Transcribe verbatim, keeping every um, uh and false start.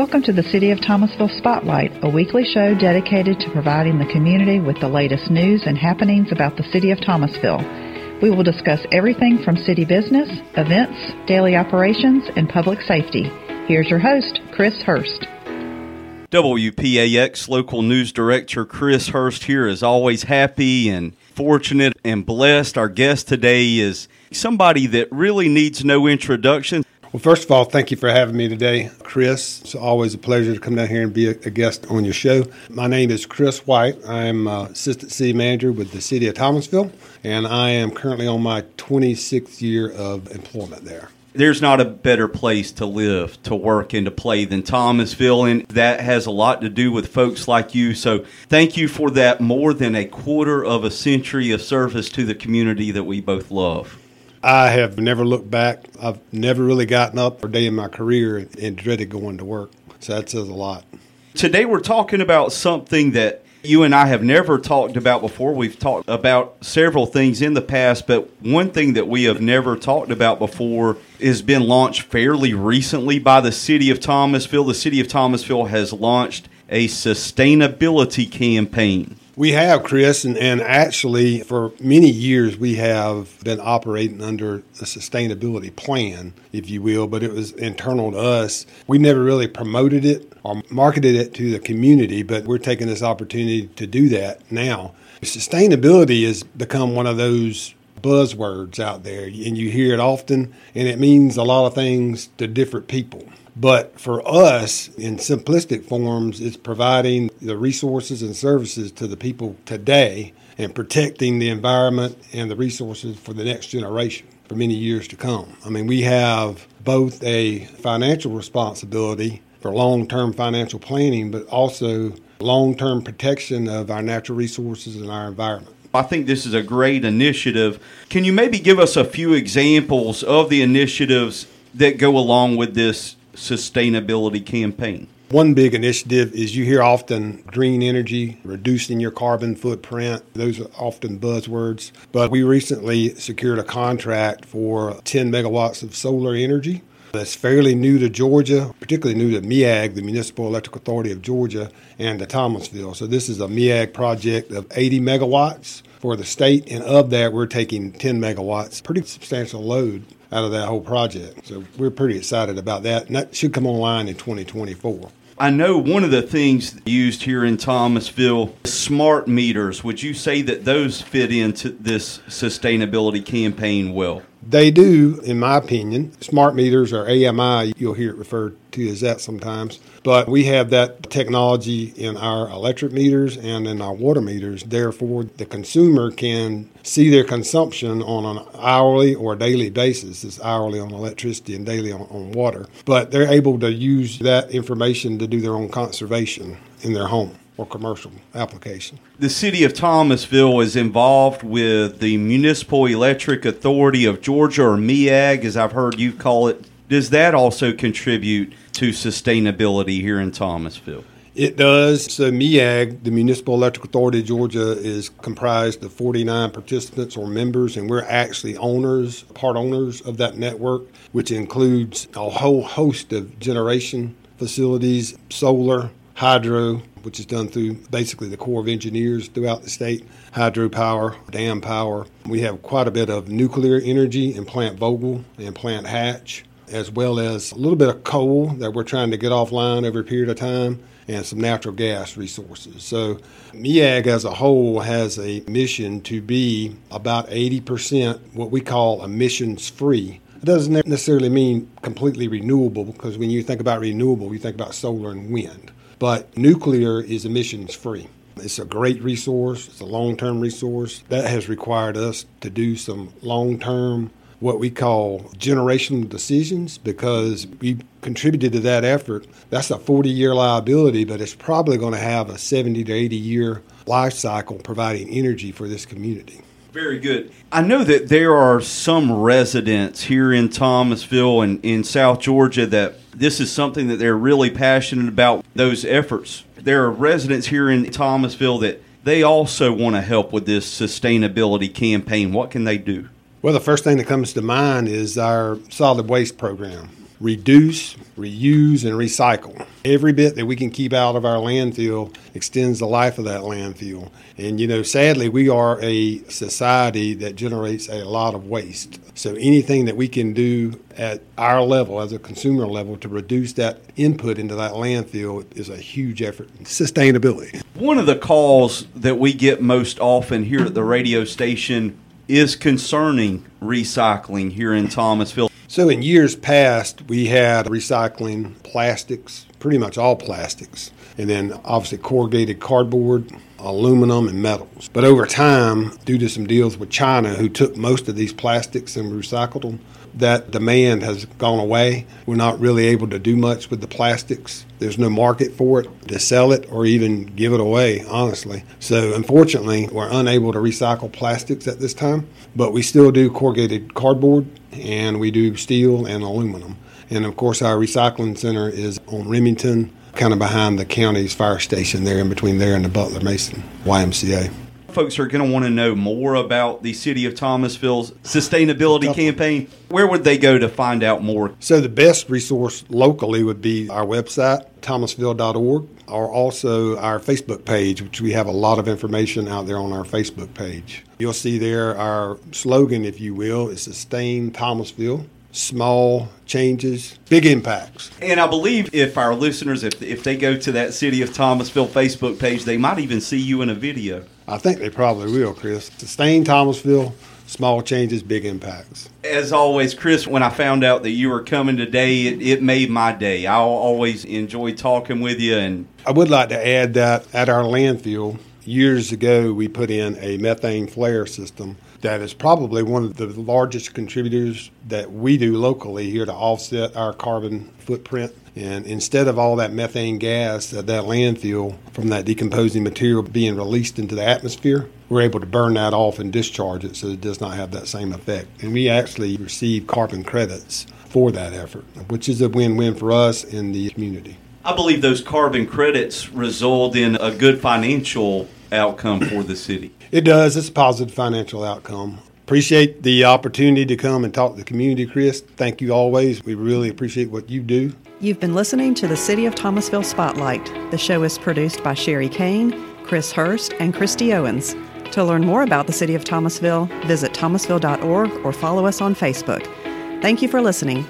Welcome to the City of Thomasville Spotlight, a weekly show dedicated to providing the community with the latest news and happenings about the City of Thomasville. We will discuss everything from city business, events, daily operations, and public safety. Here's your host, Chris Hurst. W P A X Local News Director Chris Hurst here is always happy and fortunate and blessed. Our guest today is somebody that really needs no introduction. Well, first of all, thank you for having me today, Chris. It's always a pleasure to come down here and be a guest on your show. My name is Chris White. I'm Assistant City Manager with the City of Thomasville, and I am currently on my twenty-sixth year of employment there. There's not a better place to live, to work, and to play than Thomasville, and that has a lot to do with folks like you. So thank you for that more than a quarter of a century of service to the community that we both love. I have never looked back. I've never really gotten up a day in my career and dreaded going to work. So that says a lot. Today we're talking about something that you and I have never talked about before. We've talked about several things in the past, but one thing that we have never talked about before has been launched fairly recently by the City of Thomasville. The City of Thomasville has launched a sustainability campaign. We have, Chris, and, and actually for many years we have been operating under a sustainability plan, if you will, but it was internal to us. We never really promoted it or marketed it to the community, but we're taking this opportunity to do that now. Sustainability has become one of those buzzwords out there, and you hear it often, and it means a lot of things to different people. But for us, in simplistic forms, it's providing the resources and services to the people today and protecting the environment and the resources for the next generation for many years to come. I mean, we have both a financial responsibility for long-term financial planning, but also long-term protection of our natural resources and our environment. I think this is a great initiative. Can you maybe give us a few examples of the initiatives that go along with this sustainability campaign? One big initiative is you hear often green energy, reducing your carbon footprint. Those are often buzzwords. But we recently secured a contract for ten megawatts of solar energy. That's fairly new to Georgia, particularly new to MEAG, the Municipal Electric Authority of Georgia, and to Thomasville. So this is a MEAG project of eighty megawatts for the state, and of that we're taking ten megawatts, pretty substantial load out of that whole project. So we're pretty excited about that, and that should come online in twenty twenty-four. I know one of the things used here in Thomasville, smart meters. Would you say that those fit into this sustainability campaign well? They do, in my opinion. Smart meters, or A M I, you'll hear it referred to as that sometimes. But we have that technology in our electric meters and in our water meters. Therefore, the consumer can see their consumption on an hourly or daily basis. It's hourly on electricity and daily on, on water. But they're able to use that information to do their own conservation in their home or commercial application. The City of Thomasville is involved with the Municipal Electric Authority of Georgia, or MEAG, as I've heard you call it. Does that also contribute to sustainability here in Thomasville? It does. So MEAG, the Municipal Electric Authority of Georgia, is comprised of forty-nine participants or members, and we're actually owners, part owners of that network, which includes a whole host of generation facilities, solar, hydro, which is done through basically the Corps of Engineers throughout the state, hydropower, dam power. We have quite a bit of nuclear energy in Plant Vogel and Plant Hatch, as well as a little bit of coal that we're trying to get offline over a period of time, and some natural gas resources. So MEAG as a whole has a mission to be about eighty percent what we call emissions-free. It doesn't necessarily mean completely renewable, because when you think about renewable, you think about solar and wind. But nuclear is emissions-free. It's a great resource. It's a long-term resource. That has required us to do some long-term, what we call generational decisions, because we contributed to that effort. That's a forty-year liability, but it's probably going to have a seventy to eighty-year life cycle providing energy for this community. Very good. I know that there are some residents here in Thomasville and in South Georgia that this is something that they're really passionate about, those efforts. There are residents here in Thomasville that they also want to help with this sustainability campaign. What can they do? Well, the first thing that comes to mind is our solid waste program. reduce, reuse, and recycle. Every bit that we can keep out of our landfill extends the life of that landfill. And, you know, sadly, we are a society that generates a lot of waste. So anything that we can do at our level, as a consumer level, to reduce that input into that landfill is a huge effort in sustainability. One of the calls that we get most often here at the radio station is concerning recycling here in Thomasville. So in years past, we had recycling plastics, pretty much all plastics, and then obviously corrugated cardboard, aluminum, and metals. But over time, due to some deals with China, who took most of these plastics and recycled them, that demand has gone away. We're not really able to do much with the plastics. There's no market for it, to sell it, or even give it away, honestly. So unfortunately, we're unable to recycle plastics at this time, but we still do corrugated cardboard, and we do steel and aluminum. And of course, our recycling center is on Remington, kind of behind the county's fire station there, in between there and the Butler Mason Y M C A. Folks are going to want to know more about the City of Thomasville's sustainability campaign. Where would they go to find out more? So the best resource locally would be our website, thomasville dot org, or also our Facebook page, which we have a lot of information out there on our Facebook page. You'll see there our slogan, if you will, is Sustain Thomasville. Small changes, big impacts. And I believe if our listeners, if if they go to that City of Thomasville Facebook page, they might even see you in a video. I think they probably will, Chris. Sustain Thomasville, small changes, big impacts. As always, Chris, when I found out that you were coming today, it, it made my day. I always enjoy talking with you. And I would like to add that at our landfill, years ago, we put in a methane flare system that is probably one of the largest contributors that we do locally here to offset our carbon footprint. And instead of all that methane gas at that landfill from that decomposing material being released into the atmosphere, we're able to burn that off and discharge it so it does not have that same effect. And we actually receive carbon credits for that effort, which is a win-win for us and the community. I believe those carbon credits result in a good financial outcome for the city. It does. It's a positive financial outcome. Appreciate the opportunity to come and talk to the community, Chris. Thank you always. We really appreciate what you do. You've been listening to the City of Thomasville Spotlight. The show is produced by Sherry Kane, Chris Hurst, and Christy Owens. To learn more about the City of Thomasville, visit thomasville dot org or follow us on Facebook. Thank you for listening.